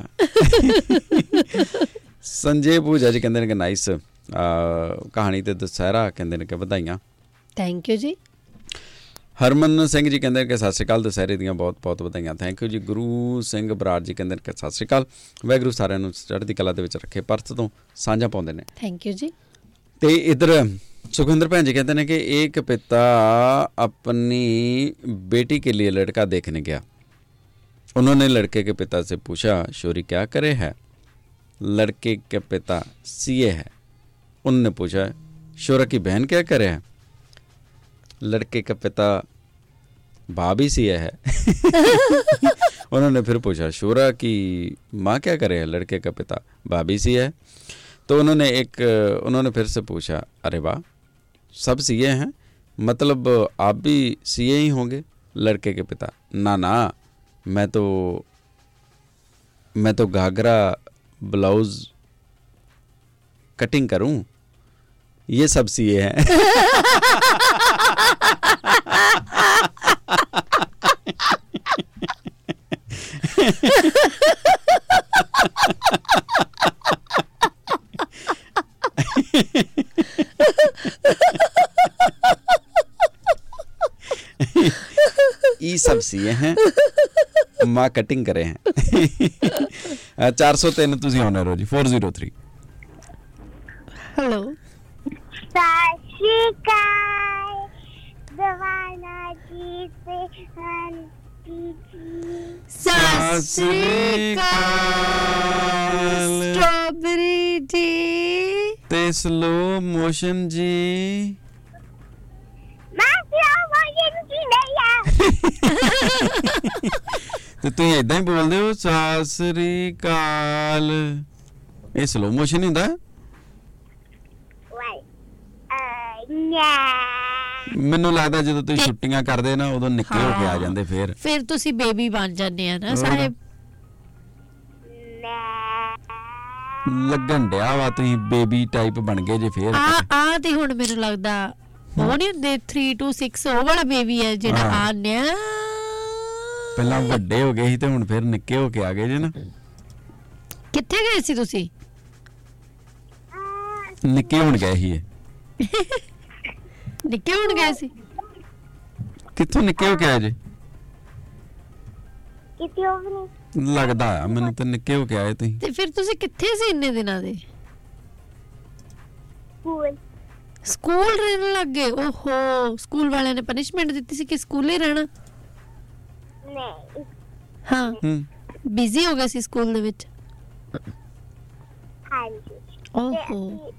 ਸੰਜੇ ਪੂਜਾ ਜੀ ਕਹਿੰਦੇ ਨੇ ਕਿ ਨਾਈਸ ਕਹਾਣੀ ਤੇ ਦੁਸਹਿਰਾ ਕਹਿੰਦੇ ਨੇ ਕਿ ਵਧਾਈਆਂ। ਥੈਂਕ ਯੂ ਜੀ। ਹਰਮਨ ਸਿੰਘ ਜੀ ਕਹਿੰਦੇ ਕਿ ਸਤਿ ਸ਼੍ਰੀ ਅਕਾਲ, ਦੁਸਹਿਰੇ ਦੀਆਂ ਬਹੁਤ ਬਹੁਤ ਵਧਾਈਆਂ। ਥੈਂਕ ਯੂ ਜੀ। ਗੁਰੂ ਸਿੰਘ ਬਰਾੜ ਜੀ ਕਹਿੰਦੇ ਕਿ ਸਤਿ ਸ਼੍ਰੀ ਅਕਾਲ, ਵਾਹਿਗੁਰੂ ਸਾਰਿਆਂ ਨੂੰ ਚੜ੍ਹਦੀ ਕਲਾ ਦੇ ਵਿੱਚ ਰੱਖੇ, ਪਰਤ ਤੋਂ ਸਾਂਝਾ ਪਾਉਂਦੇ ਨੇ। ਥੈਂਕ ਯੂ ਜੀ। ਤੇ ਇੱਧਰ ਸੁਖਿੰਦਰ ਭੈਣ ਜੀ ਕਹਿੰਦੇ ਨੇ ਕਿ ਇੱਕ ਪਿਤਾ ਆਪਣੀ ਬੇਟੀ ਕੇ ਲਈ ਲੜਕਾ ਦੇਖਣ ਗਿਆ, उन्होंने लड़के के पिता से पूछा शौरी क्या करे है? लड़के के पिता सीए है। उन्होंने पूछा शौरा की बहन क्या करे है? लड़के का पिता भाभी सीए है। उन्होंने फिर पूछा शौरा की माँ क्या करे है? लड़के का पिता भाभी सीए है। तो उन्होंने एक उन्होंने फिर से पूछा अरे वाह सब सीए हैं, मतलब आप भी सीए ही होंगे? लड़के के पिता ना ना मैं तो मैं तो घाघरा ब्लाउज कटिंग करूं, ये सब सीए हैं। ये सब सीए हैं, ਮਾਂ ਕਟਿੰਗ ਕਰੇ ਹੈ। ਚਾਰ ਸੌ ਤਿੰਨ ਤੁਸੀਂ ਆਉਣੇ ਰੋ ਜੀ ਚਾਰ ਸੌ ਤਿੰਨ। ਹੈਲੋ ਸਾਸ਼ਿਕਾ ਦਵਾਨਾ ਜੀ ਤੇ ਆਂਟੀ ਜੀ ਸਾਸ਼ਿਕਾ ਸਟ੍ਰਾਬੇਰੀ ਜੀ ਤੇ ਸਲੋ ਮੋਸ਼ਨ ਜੀ ਮੈਂ ਸਲੋ ਮੋਸ਼ਨ ਜੀ ਨਹੀਂ ਆ। ਤੇ ਤੁਸੀਂ ਏਦਾਂ ਹੀ ਬੋਲਦੇ ਹੋ ਸਤਿ ਸ੍ਰੀ ਅਕਾਲ, ਇਹ ਸਲੋ ਮੋਸ਼ਨ ਹੁੰਦਾ ਮੈਨੂੰ ਲੱਗਦਾ। ਜਦੋਂ ਤੁਸੀਂ ਛੁੱਟੀਆਂ ਕਰਦੇ ਨਾ ਉਦੋਂ ਨਿੱਕੇ ਹੋ ਕੇ ਆ ਜਾਂਦੇ, ਫਿਰ ਫਿਰ ਤੁਸੀਂ ਬੇਬੀ ਬਣ ਜਾਂਦੇ ਆ ਨਾ ਸਾਹਿਬ। ਲੱਗਣ ਡਿਆ ਵਾ ਤੁਸੀਂ ਬੇਬੀ ਟਾਈਪ ਬਣ ਗਏ ਜੇ ਫਿਰ ਆ। ਤੇ ਹੁਣ ਮੈਨੂੰ ਲੱਗਦਾ ਉਹ ਨੀ ਹੁੰਦੇ ਥ੍ਰੀ ਟੂ ਸਿਕਸ ਉਹ ਵਾਲਾ ਬੇਬੀ ਹੈ ਜਿਹੜਾ ਆ ਨਿਆ। ਪਹਿਲਾਂ ਵੱਡੇ ਹੋ ਗਏ ਸੀ ਤੇ ਹੁਣ ਫਿਰ ਨਿੱਕੇ ਹੋ ਕੇ ਆ ਗਏ ਜੇ ਨਾ। ਕਿੱਥੇ ਗਏ ਸੀ ਤੁਸੀਂ? ਨਿੱਕੇ ਹੋਣ ਗਏ ਸੀ। ਨਿੱਕੇ ਹੋਣ ਗਏ ਸੀ? ਕਿੱਥੋਂ ਨਿੱਕੇ ਹੋ ਕੇ ਆਏ ਜੇ? ਕਿਤੇ ਹੋ ਨਹੀਂ। ਲੱਗਦਾ ਮੈਨੂੰ ਤੇ ਨਿੱਕੇ ਹੋ ਕੇ ਆਏ ਤੁਸੀਂ। ਤੇ ਫਿਰ ਤੁਸੀਂ ਕਿੱਥੇ ਸੀ ਇੰਨੇ ਦਿਨਾਂ ਦੇ? ਸਕੂਲ ਸਕੂਲ ਰਹਿਣ ਲੱਗੇ? ਓਹੋ, ਸਕੂਲ ਵਾਲਿਆਂ ਨੇ ਪਨਿਸ਼ਮੈਂਟ ਦਿੱਤੀ ਸੀ ਕਿ ਸਕੂਲੇ ਰਹਿਣਾ? ਨਹੀਂ। ਹਾਂ, ਬਿਜ਼ੀ ਹੋ ਗਏ ਸੀ ਸਕੂਲ ਦੇ ਵਿੱਚ? ਹਾਂਜੀ। ਓਹੋ,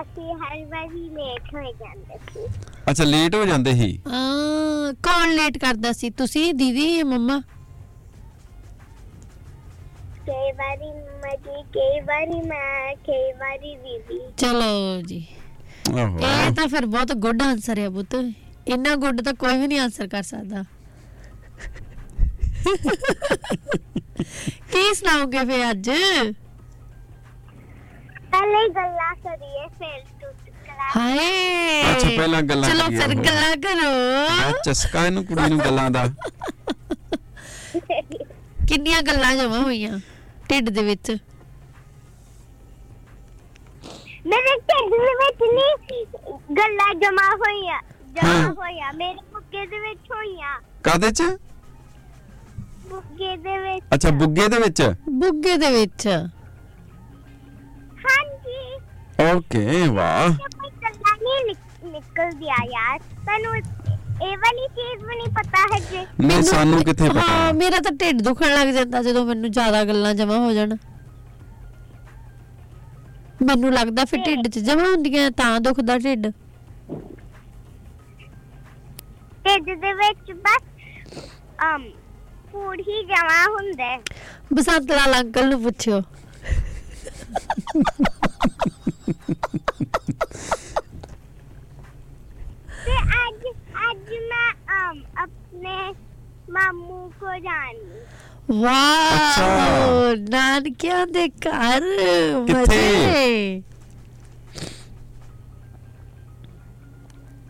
ਅਸੀਂ ਹਰ ਵਾਰੀ ਲੇਟ ਹੋ ਜਾਂਦੇ ਸੀ। ਅੱਛਾ, ਲੇਟ ਹੋ ਜਾਂਦੇ ਸੀ? ਹਾਂ। ਕੌਣ ਲੇਟ ਕਰਦਾ ਸੀ, ਤੁਸੀਂ, ਦੀਦੀ ਜਾਂ ਮੰਮਾ? ਕਈ ਵਾਰੀ ਮੰਮਾ ਜੀ, ਕਈ ਵਾਰੀ ਮੈਂ, ਕਈ ਵਾਰੀ ਦੀਦੀ। ਚਲੋ ਜੀ, ਇਹ ਤਾਂ ਫਿਰ ਬਹੁਤ ਗੁੱਡ ਆਨਸਰ ਹੈ ਪੁੱਤ। ਇੰਨਾ ਗੁੱਡ ਤਾਂ ਕੋਈ ਵੀ ਨਹੀਂ ਆਨਸਰ ਕਰ ਸਕਦਾ। ਕੀ ਸੁਣਾਓਗੇ ਫਿਰ ਅੱਜ? ਪਹਿਲੇ ਗੱਲਾਂ ਕਰੀਏ ਫਿਰ ਟੁੱਟ ਕਰਾ। ਹਾਏ, ਅੱਛਾ ਪਹਿਲਾਂ ਗੱਲਾਂ। ਚਲੋ ਫਿਰ ਗੱਲਾਂ ਕਰੋ। ਚਸਕਾ ਇਹਨੂੰ ਕੁੜੀ ਨੂੰ ਗੱਲਾਂ ਦਾ। ਕਿੰਨੀਆਂ ਗੱਲਾਂ ਜਮਾ ਹੋਈਆਂ ਢਿੱਡ ਦੇ ਵਿੱਚ? ਮੇਰੇ ਢਿੱਡ ਦੇ ਵਿੱਚ ਨਹੀਂ, ਗੱਲਾਂ ਜਮਾ ਹੋਈਆਂ, ਜਮਾ ਹੋਈਆਂ ਮੇਰੇ ਬੁੱਗੇ ਦੇ ਵਿੱਚ ਹੋਈਆਂ। ਕਾਦੇ ਚ? ਬੁੱਗੇ ਦੇ ਵਿੱਚ। ਅੱਛਾ, ਬੁੱਗੇ ਦੇ ਵਿੱਚ, ਬੁੱਗੇ ਦੇ ਵਿੱਚ। ਓਕੇ, ਵਾਹ। ਗੱਲਾਂ ਨਹੀਂ ਨਿਕਲਦੀ ਆ ਯਾਰ, ਤੈਨੂੰ ਇਹ ਵਾਲੀ ਚੀਜ਼ ਵੀ ਨਹੀਂ ਪਤਾ ਹੈ ਜੇ? ਨਹੀਂ, ਸਾਨੂੰ ਕਿੱਥੇ ਪਤਾ। ਹਾਂ, ਮੇਰਾ ਤਾਂ ਢਿੱਡ ਦੁਖਣ ਲੱਗ ਜਾਂਦਾ ਜਦੋਂ ਮੈਨੂੰ ਜ਼ਿਆਦਾ ਗੱਲਾਂ ਜਮਾ ਹੋ ਜਾਣ। ਮੈਨੂੰ ਲੱਗਦਾ ਫਿਰ ਢਿੱਡ 'ਚ ਜਮਾ ਹੁੰਦੀਆਂ ਤਾਂ ਦੁਖਦਾ ਢਿੱਡ। ਢਿੱਡ ਦੇ ਵਿੱਚ ਬਸ ਅਮ ਫੂਡ ਹੀ ਜਮਾ ਹੁੰਦਾ। ਬਸੰਤ ਲਾਲ ਅੰਕਲ ਨੂੰ ਪੁੱਛਿਓ। ਤੇ ਅੱਜ ਅੱਜ ਮੈਂ ਅਮ ਆਪਣੇ ਮਾਮੂ ਕੋ ਜਾਣੀ। ਵਾਹ, ਨਾਨਕਿਆਂ ਦੇ ਘਰ ਮਜ਼ੇ।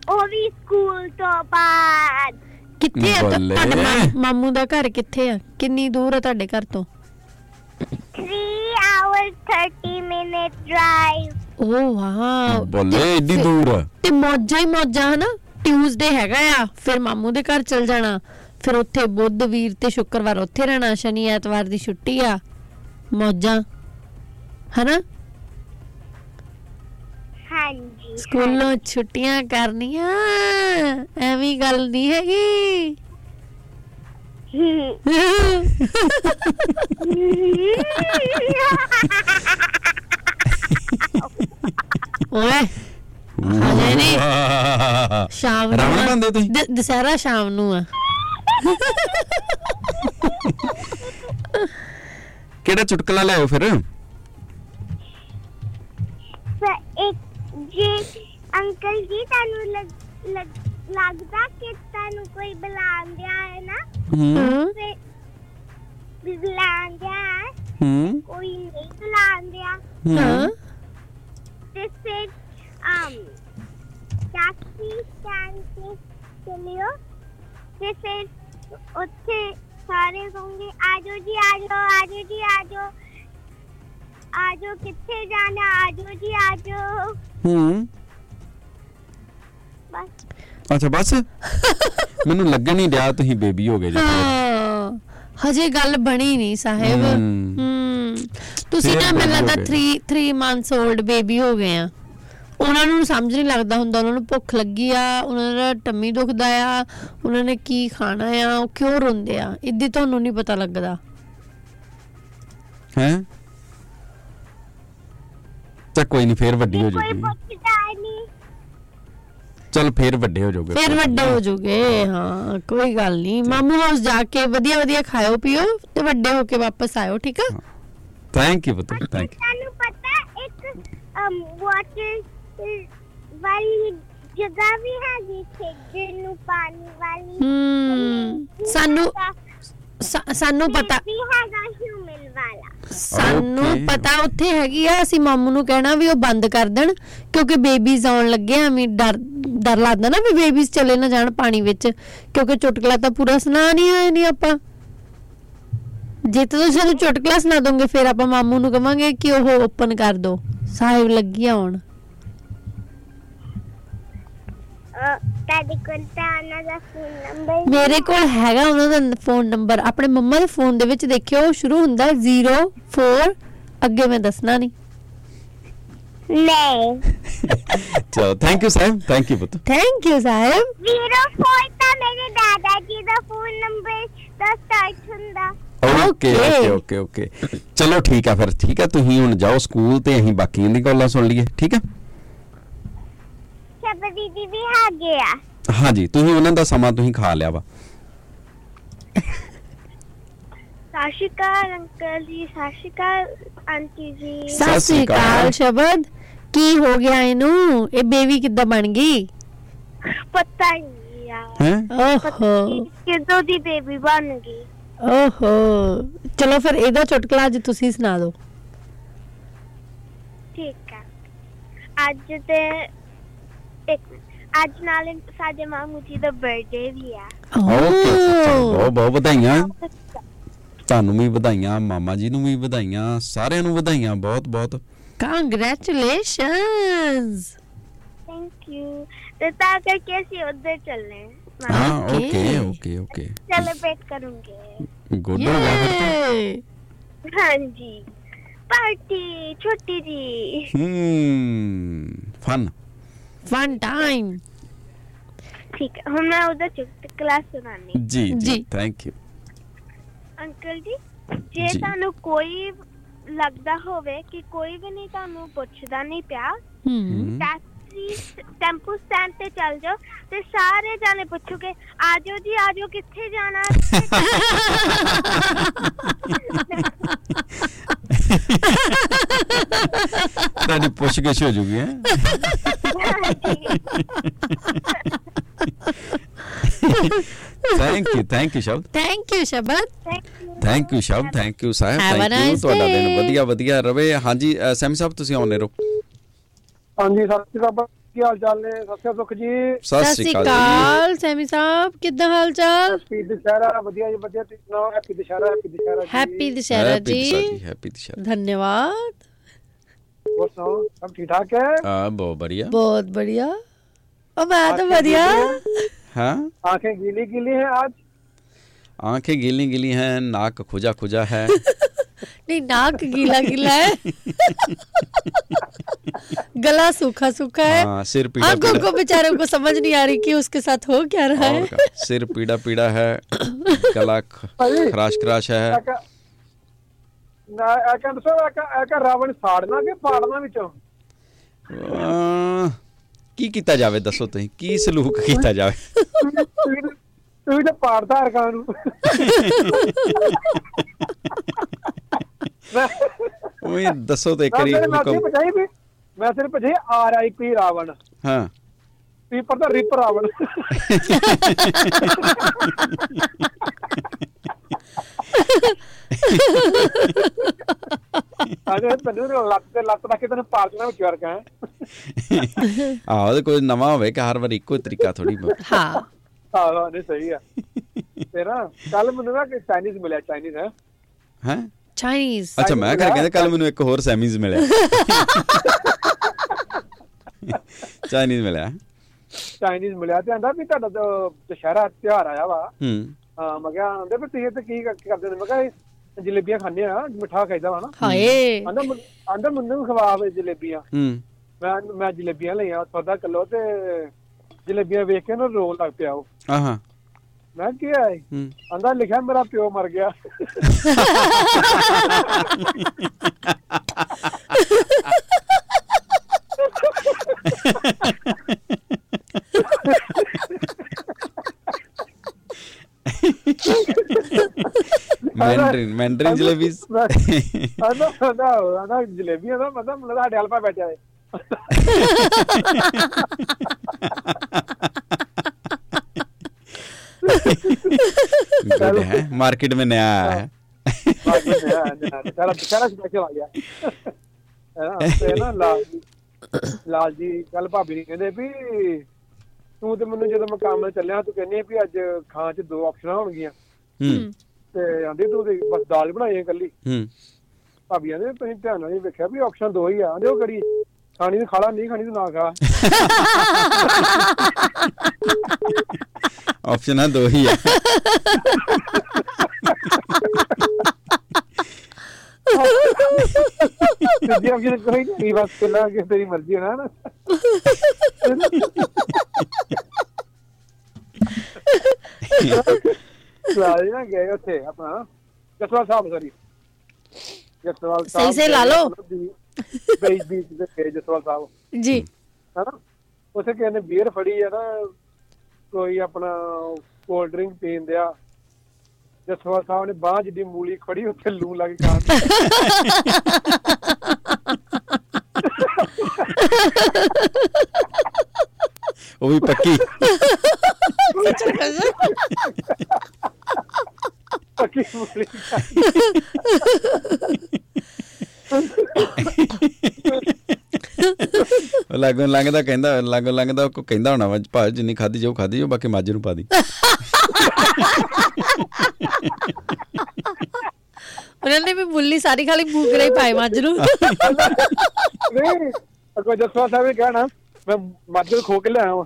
ਉਹ ਵੀ ਸਕੂਲ ਤੋਂ ਬਾਅਦ। ਕਿੱਥੇ ਆ ਤੁਹਾਡੇ ਮਾਮੂ ਦਾ ਘਰ? ਕਿੱਥੇ ਆ, ਕਿੰਨੀ ਦੂਰ ਆ ਤੁਹਾਡੇ ਘਰ ਤੋਂ? three hours thirty minute drive. Oh wow, ਬੱਲੇ ਏਡੀ ਦੂਰ। ਤੇ ਮੌਜਾਂ ਹੀ ਮੌਜਾਂ ਹਨਾ। ਟਿਊਜ਼ਡੇ ਹੈਗਾ ਆ, ਫਿਰ ਮਾਮੂ ਦੇ ਘਰ ਚਲ ਜਾਣਾ, ਫਿਰ ਉੱਥੇ ਬੁੱਧ, ਵੀਰ ਤੇ ਸ਼ੁੱਕਰਵਾਰ ਉੱਥੇ ਰਹਿਣਾ, ਸ਼ਨੀ ਐਤਵਾਰ ਦੀ ਛੁੱਟੀ ਆ। ਮੌਜਾਂ ਹਨਾ। ਹਾਂਜੀ, ਸਕੂਲੋਂ ਛੁੱਟੀਆਂ ਕਰਨੀਆਂ ਐਵੇਂ ਗੱਲ ਨਹੀਂ ਹੈਗੀ। ਦੁਸਹਿਰਾ ਸ਼ਾਮ ਨੂੰ ਆ। ਕਿਹੜਾ ਚੁਟਕਲਾ ਲੈ ਆਓ ਫਿਰ? ਜੇ ਅੰਕਲ ਜੀ ਤੁਹਾਨੂੰ ਲੱਗਦਾ ਕਿ ਤੁਹਾਨੂੰ ਕੋਈ ਬੁਲਾਉਂਦਿਆ ਹੈ ਨਾ, ਕੋਈ ਨਹੀਂ ਬੁਲਾਉਂਦਿਆ, ਤੇ ਫਿਰ ਟੈਕਸੀ ਸਟੈਂਡ ਤੇ ਚਲਿਓ, ਤੇ ਫਿਰ ਉੱਥੇ ਸਾਰੇ ਕਹੋਗੇ ਆ ਜਾਓ ਜੀ, ਆ ਜਾਓ, ਆ ਜਾਓ ਜੀ, ਆ ਜਾਓ, ਆ ਜਾਓ, ਕਿੱਥੇ ਜਾਣਾ, ਆ ਜਾਓ ਜੀ, ਆ ਜਾਓ। ਹੂੰ, ਬਸ। ਅੱਛਾ ਬਸ, ਮੈਨੂੰ ਲੱਗਣ ਨਹੀਂ ਡਿਆ ਤੁਸੀਂ ਬੇਬੀ ਹੋ ਗਏ। ਹਾਂ, ਹਜੇ ਗੱਲ ਬਣੀ ਨਹੀਂ ਸਾਹਿਬ। ਹੂੰ, ਤੁਸੀਂ ਨਾ ਮੈਨੂੰ ਤਾਂ three months old ਬੇਬੀ ਹੋ ਗਏ ਆ। ਉਹਨਾਂ ਨੂੰ ਸਮਝ ਨਹੀਂ ਲੱਗਦਾ ਹੁੰਦਾ, ਉਹਨਾਂ ਨੂੰ ਭੁੱਖ ਲੱਗੀ ਆ, ਉਹਨਾਂ ਦਾ ਟੰਮੀ ਦੁਖਦਾ ਆ, ਉਹਨਾਂ ਨੇ ਕੀ ਖਾਣਾ ਆ, ਉਹ ਕਿਉਂ ਰੋਂਦੇ ਆ, ਇੱਦੀ ਤੁਹਾਨੂੰ ਨਹੀਂ ਪਤਾ ਲੱਗਦਾ ਹੈ। ਤਾਂ ਕੋਈ ਨਹੀਂ, ਫੇਰ ਵੱਡੀ ਹੋ ਜਾਊਗੀ। ਚਲ ਫੇਰ ਵੱਡੇ ਹੋ ਜਾਓਗੇ, ਫੇਰ ਵੱਡੇ ਹੋ ਜਾਓਗੇ। ਹਾਂ, ਕੋਈ ਗੱਲ ਨਹੀਂ। ਮਾਮੂ ਹਾਊਸ ਜਾ ਕੇ ਵਧੀਆ ਵਧੀਆ ਖਾਓ ਪੀਓ ਤੇ ਵੱਡੇ ਹੋ ਕੇ ਵਾਪਸ ਆਇਓ, ਠੀਕ ਆ? ਥੈਂਕ ਯੂ ਪੁੱਤ, ਥੈਂਕ ਯੂ। ਤੁਹਾਨੂੰ ਪਤਾ ਇੱਕ ਅਮ ਵਾਟਰ ਵਾਲੀ ਜਗ੍ਹਾ ਵੀ ਹੈਗੀ ਖੇਡਣ ਨੂੰ, ਪਾਣੀ ਵਾਲੀ। ਹੂੰ, ਸਾਨੂੰ ਸਾਨੂੰ ਪਤਾ ਵੀ ਹੈਗਾ ਹਿਊਮਨ ਵਾਲਾ, ਸਾਨੂੰ ਪਤਾ ਉੱਥੇ ਹੈਗੀ ਆ। ਅਸੀਂ ਮਾਮੂ ਨੂੰ ਕਹਿਣਾ ਵੀ ਉਹ ਬੰਦ ਕਰ ਦੇਣ, ਕਿਉਂਕਿ ਬੇਬੀਜ਼ ਆਉਣ ਲੱਗੇ ਆ। ਵੀ ਡਰ ਡਰ ਲੱਗਦਾ ਨਾ ਵੀ ਬੇਬੀਜ਼ ਚਲੇ ਨਾ ਜਾਣ ਪਾਣੀ ਵਿੱਚ, ਕਿਉਂਕਿ ਚੁਟਕਲਾ ਤਾਂ ਪੂਰਾ ਸੁਣਾ ਨਹੀਂ ਆਏ ਨਹੀਂ ਆਪਾਂ। ਜੇ ਤੁਸੀਂ ਸਾਨੂੰ ਚੁਟਕਲਾ ਸੁਣਾ ਦੋਗੇ ਫਿਰ ਆਪਾਂ ਮਾਮੂ ਨੂੰ ਕਵਾਂਗੇ ਕਿ ਉਹ ਓਪਨ ਕਰ ਦੋ, ਸਾਹਿਬ ਲੱਗੀ ਆਉਣ। मेरे कोल हैगा उन्हां दा फोन नंबर अपने मम्मा दे फोन दे विच देखियो शुरू हुंदा zero four ਅੱਗੇ ਮੈਂ ਦੱਸਣਾ ਨਹੀਂ ਨਹੀਂ ਚਲੋ ਥੈਂਕ ਯੂ ਸਾਹਿਬ ਥੈਂਕ ਯੂ ਪੁੱਤ ਥੈਂਕ ਯੂ ਸਾਹਿਬ zero four ਤਾਂ ਮੇਰੇ ਦਾਦਾ ਜੀ ਦਾ ਫੋਨ ਨੰਬਰ ਦਾ ਸਟਾਰਟ ਹੁੰਦਾ ਓਕੇ ਓਕੇ ਓਕੇ ਚਲੋ ਠੀਕ ਆ ਫਿਰ ਠੀਕ ਆ ਤੁਸੀਂ ਹੁਣ ਜਾਓ ਸਕੂਲ ਤੇ ਅਸੀਂ ਬਾਕੀ ਦੀ ਗੱਲਾਂ ਸੁਣ ਲਈਏ ਠੀਕ ਆ ਸ਼ਬਦ ਦੀਦੀ ਵੀ ਆ ਗਿਆ ਹਾਂ ਜੀ ਤੁਸੀਂ ਉਹਨਾਂ ਦਾ ਸਮਾਂ ਤੁਸੀਂ ਖਾ ਲਿਆ ਵਾ ਸਤਿ ਸ਼੍ਰੀ ਅਕਾਲ ਅੰਕਲ ਜੀ ਸਤਿ ਸ਼੍ਰੀ ਅਕਾਲ ਆਂਟੀ ਜੀ ਸਤਿ ਸ਼੍ਰੀ ਅਕਾਲ ਸ਼ਬਦ ਕੀ ਹੋ ਗਿਆ ਇਹਨੂੰ ਇਹ ਬੇਬੀ ਕਿੱਦਾਂ ਬਣ ਗਈ ਪਤਾ ਨਹੀਂ ਯਾਰ ਓਹੋ ਕਿਦੋਂ ਦੀ ਬੇਬੀ ਬਣ ਗਈ ਓਹੋ ਚਲੋ ਫਿਰ ਇਹਦਾ ਚੁਟਕਲਾ ਅੱਜ ਤੁਸੀਂ ਸੁਣਾ ਦਿਓ ਠੀਕ ਆ ਅੱਜ ਤੇ ਇੱਕ ਅੱਜ ਨਾਲੇ ਸਾਡੇ ਮਾਮੂ ਜੀ ਦਾ ਬਰਥਡੇ ਵੀ ਆ ਓਕੇ ਬਹੁਤ ਵਧਾਈਆਂ ਤੁਹਾਨੂੰ ਵੀ ਵਧਾਈਆਂ ਮਾਮਾ ਜੀ ਨੂੰ ਵੀ ਵਧਾਈਆਂ ਸਾਰਿਆਂ ਨੂੰ ਵਧਾਈਆਂ ਬਹੁਤ ਬਹੁਤ ਕੰਗ੍ਰੈਚੁਲੇਸ਼ਨਸ ਥੈਂਕ ਯੂ ਤੇ ਤਾਂ ਕਰਕੇ ਅਸੀਂ ਉੱਧਰ ਚੱਲਨੇ ਹਾਂ ਓਕੇ ਓਕੇ ਓਕੇ ਸੈਲੀਬ੍ਰੇਟ ਕਰੂੰਗੇ ਗੁੱਡ ਵਾਹ ਹਾਂਜੀ ਪਾਰਟੀ ਛੋਟੀ ਜੀ ਹਮ ਫਨ ਫਨ ਟਾਈਮ ਠੀਕ ਹੁਣ ਮੈਂ ਉਹਦਾ ਚੁਟਕਲਾ ਕਲਾਸ ਸੁਣਾਣੀ ਜੀ ਜੀ ਥੈਂਕ ਯੂ ਅੰਕਲ ਜੀ ਜੇ ਤੁਹਾਨੂੰ ਕੋਈ ਲੱਗਦਾ ਹੋਵੇ ਕਿ ਕੋਈ ਵੀ ਨਹੀਂ ਤੁਹਾਨੂੰ ਪੁੱਛਦਾ ਨਹੀਂ ਪਿਆ ਟੈਕਸੀ ਟੈਂਪੂ ਸਟੈਂਡ ਤੇ ਚੱਲ ਜਾਓ ਤੇ ਸਾਰੇ ਜਾਣੇ ਪੁੱਛੋਗੇ ਆ ਜਾਓ ਜੀ ਆ ਜਾਓ ਕਿੱਥੇ ਜਾਣਾ ਤੁਹਾਡੀ ਪੁੱਛਗਿੱਛ ਹੋ ਜੂਗੀ ਥੈਂਕ ਯੂ ਥੈਂਕ ਯੂ ਸ਼ਬਦ ਥੈਂਕ ਯੂ ਸ਼ਬਦ ਥੈਂਕ ਯੂ ਸ਼ਬਦ ਥੈਂਕ ਯੂ ਸਾਹਿਬ ਥੈਂਕ ਯੂ ਤੁਹਾਡਾ ਦਿਨ ਵਧੀਆ ਵਧੀਆ ਰਵੇ ਹਾਂਜੀ ਸੈਮੀ ਸਾਹਿਬ ਤੁਸੀਂ ਆਉਣੇ ਰਹੋ ਹਾਂਜੀ ਸਤਿ ਸ਼੍ਰੀ ਅਕਾਲ ਕੀ ਹਾਲ ਚਾਲ ਨੇ ਸਤਿ ਸ਼੍ਰੀ ਅਕਾਲ ਜੀ ਸਤਿ ਸ਼੍ਰੀ ਅਕਾਲ ਸੈਮੀ ਸਾਹਿਬ ਕਿੱਦਾਂ ਹਾਲ ਚਾਲ ਹੈਪੀ ਦੁਸ਼ਹਿਰਾ ਵਧੀਆ ਜੀ ਵਧੀਆ ਤੁਸੀਂ ਸੁਣਾਓ happy Dussehra happy Dussehra happy Dussehra ਜੀ ਹੈਪੀ ਦੁਸ਼ਹਿਰਾ ਧੰਨਵਾਦ ਹੋਰ ਸੁਣਾਓ ਸਭ ਠੀਕ ਠਾਕ ਹੈ ਹਾਂ ਬਹੁਤ ਵਧੀਆ ਬਹੁਤ ਵਧੀਆ ਉਹ ਮੈਂ ਤਾਂ ਵਧੀਆ हाँ आंखें गीली गीली हैं आज आंखें गीली गीली हैं नाक खुजा खुजा है नहीं नाक गीला गीला है गला सूखा सूखा है हाँ, सिर पीड़ा आंखों को बेचारों को समझ नहीं आ रही कि उसके साथ हो क्या रहा है सिर पीड़ा पीड़ा है गला खराश खराश है रावण फाड़ना के फाड़ना विचों ਕੀ ਕੀਤਾ ਜਾਵੇ ਦੱਸੋ ਤੁਸੀਂ ਕੀ ਸਲੂਕ ਕੀਤਾ ਜਾਵੇ ਤੁਸੀਂ ਤਾਂ ਪਾੜਦਾ ਹਰਕਾਂ ਨੂੰ ਉਹ ਇਹ ਦੱਸੋ ਤੇ ਕਰੀ ਮੈਂ ਸਿਰਫ ਜੇ ਆਰ ਆਈ ਪੀ ਰਾਵਣ ਹਾਂ ਪੀਪਰ ਦਾ ਰਿਪ ਰਾਵਣ ਚਾਈਨੀਜ਼ ਮਿਲਿਆ ਚਾਈਨੀਜ਼ ਮਿਲਿਆ ਤੇ ਆਂਦਾ ਵੀ ਤੁਹਾਡਾ ਦੁਸ਼ਹਿਰਾ ਤਿਉਹਾਰ ਆਇਆ ਵਾ ਹਾਂ ਮੈਂ ਕਿਹਾ ਆਂਦੇ ਵੀ ਤੁਸੀਂ ਇੱਥੇ ਕੀ ਕਰਦੇ ਮੈਂ ਕਿਹਾ ਜਲੇਬੀਆਂ ਖਾਂਦੇ ਆ ਮਿੱਠਾ ਖਾਈਦਾ ਵਾ ਨਾ ਹਾਏ ਆਂਦਾ ਮੈਨੂੰ ਖਵਾ ਜਲੇਬੀਆਂ ਮੈਂ ਮੈਂ ਜਲੇਬੀਆਂ ਲਈਆਂ ਸੌਦਾ ਕਿਲੋ ਤੇ ਜਲੇਬੀਆਂ ਵੇਖ ਕੇ ਨਾ ਰੋਣ ਲੱਗ ਪਿਆ ਉਹ ਮੈਂ ਕੀ ਆਇਆ ਆਂਦਾ ਲਿਖਿਆ ਮੇਰਾ ਪਿਓ ਮਰ ਗਿਆ ਮੈਂਡਰਿਨ ਮੈਂਡਰਿਨ ਜਲੇਬੀ ਆਂਦਾ ਆਂਦਾ ਆਂਦਾ ਜਲੇਬੀ ਆਂਦਾ ਮਤਲਬ ਮਲਾ ਸਾਡੇ ਹਲਪਾ ਬੈਠਾ ਹੈ ਹੈ ਮਾਰਕੀਟ ਮੇ ਨਿਆ ਆਇਆ ਹੈ ਮਾਰਕੀਟ ਨਿਆ ਆਇਆ ਸਾਰਾ ਸਾਰਾ ਸਪੈਸ਼ਲ ਆ ਗਿਆ ਹੈ ਨਾ ਲਾਲ ਲਾਲ ਜੀ ਕੱਲ ਭਾਬੀ ਨੇ ਕਹਿੰਦੇ ਵੀ ਤੂੰ ਤੇ ਮੈਨੂੰ ਜਦੋਂ ਮੈਂ ਕੰਮ ਚੱਲਿਆ ਤੂੰ ਕਹਿੰਦੀ ਵੀ ਅੱਜ ਖਾਣ ਚ ਦੋ ਆਪਸ਼ਨਾਂ ਹੋਣਗੀਆਂ ਤੇ ਆਂਦੀ ਤੂੰ ਬਸ ਦਾਲ ਬਣਾਈ ਕੱਲੀ ਭਾਬੀ ਆਂਦੇ ਤੁਸੀਂ ਧਿਆਨ ਨਾਲ ਵੇਖਿਆ ਵੀ ਆਪਸ਼ਨ ਦੋ ਹੀ ਆ ਆਂਦੇ ਉਹ ਕੜੀ ਖਾਣੀ ਤੇ ਖਾ ਲਾ ਨਹੀਂ ਖਾਣੀ ਤੇ ਨਾ ਖਾ ऑप्शन दो ही है। तेरी मर्जी है ना। गए उसे अपना जसवाल साहब, सॉरी जसवाल साहब से ला लो बीच बीच में जसवाल साहब जी है ना। उसे किसी ने बीयर फड़ी है ना, कोई अपना कोल्ड ड्रिंक पीन दिया, जसवाल साहब ने बांह जिद्दी मूली खड़ी उसे लू लग वो भी पक्की पक्की मूली ਲਾਗੋਂ ਲੰਘਦਾ ਕਹਿੰਦਾ ਲਾਗੋਂ ਲੰਘਦਾ ਉਹ ਕਹਿੰਦਾ ਹੋਣਾ ਭਾਵੇਂ ਜਿੰਨੀ ਖਾਧੀ ਜਾਓ ਖਾਧੀ ਜਾਓ ਬਾਕੀ ਮਾਝੇ ਨੂੰ ਪਾ ਦੀ। ਉਹਨਾਂ ਨੇ ਵੀ ਬੁੱਲੀ ਸਾਰੀ ਖਾਲੀ ਭੂਕ ਰਹੀ ਪਾਏ ਮਾਝੇ ਨੂੰ। ਨਹੀਂ ਅਗੋ ਜਸਵਾ ਸਾਹਿਬ ਨੇ ਕਹਿਣਾ ਮੈਂ ਮਾਝੇ ਨੂੰ ਖੋ ਕੇ ਲਿਆਇਆ ਵਾਂ।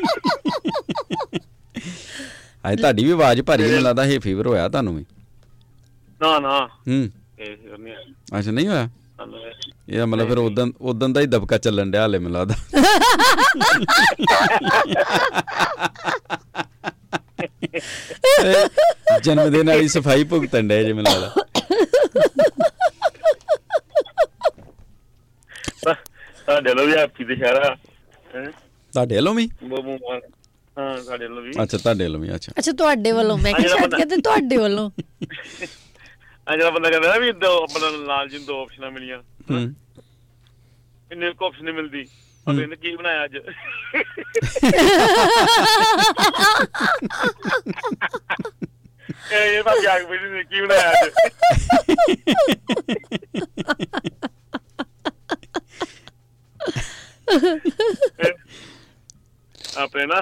ਅੱਜ ਤੁਹਾਡੀ ਵੀ ਆਵਾਜ਼ ਭਾਰੀ ਮੈਨੂੰ ਲੱਗਦਾ ਹੈ। ਫੀਵਰ ਹੋਇਆ ਤੁਹਾਨੂੰ ਵੀ? ਨਾ ਨਾ। ਹੂੰ ਅੱਛਾ ਨਹੀਂ ਹੋਇਆ ਇਹ ਮਤਲਬ ਫਿਰ ਉਦੋਂ ਉਦੋਂ ਦਾ ਹੀ ਦਬਕਾ ਚੱਲਣ ਡਿਆ ਹਾਲੇ ਮੈਨੂੰ ਲੱਗਦਾ। ਜਨਮ ਦਿਨ ਵਾਲੀ ਸਫਾਈ ਭੁਗਤਣ ਡਿਆ ਜੇ ਮੈਨੂੰ ਲੱਗਦਾ। ਤੁਹਾਡੇ ਵੱਲੋਂ ਵੀ ਹੈਪੀ ਦੁਸ਼ਹਿਰਾ। ਤੁਹਾਡੇ ਵੱਲੋਂ ਵੀ? ਹਾਂ ਸਾਡੇ ਵੱਲੋਂ ਵੀ। ਅੱਛਾ ਤੁਹਾਡੇ ਵੱਲੋਂ ਵੀ। ਅੱਛਾ ਅੱਛਾ ਤੁਹਾਡੇ ਵੱਲੋਂ। ਮੈਂ ਕਿਹਾ ਛੱਡ ਕੇ ਤੇ ਤੁਹਾਡੇ ਵੱਲੋਂ। ਆ ਜਿਹੜਾ ਬੰਦਾ ਕਹਿੰਦਾ ਵੀ ਦੋ ਆਪਣਾ ਲਾਲ ਜੀ ਨੂੰ ਦੋ ਆਪਸ਼ਨਾਂ ਮਿਲੀਆਂ। ਹੂੰ ਇਹਨੇ ਇੱਕ ਆਪਸ਼ਨ ਨਹੀਂ ਮਿਲਦੀ ਉਹ ਇਹਨੇ ਕੀ ਬਣਾਇਆ ਅੱਜ। ਇਹ ਤਾਂ ਜਾਗ ਵੀ ਨਹੀਂ ਕੀ ਬਣਾਇਆ ਅੱਜ। ਆਪਣੇ ਨਾ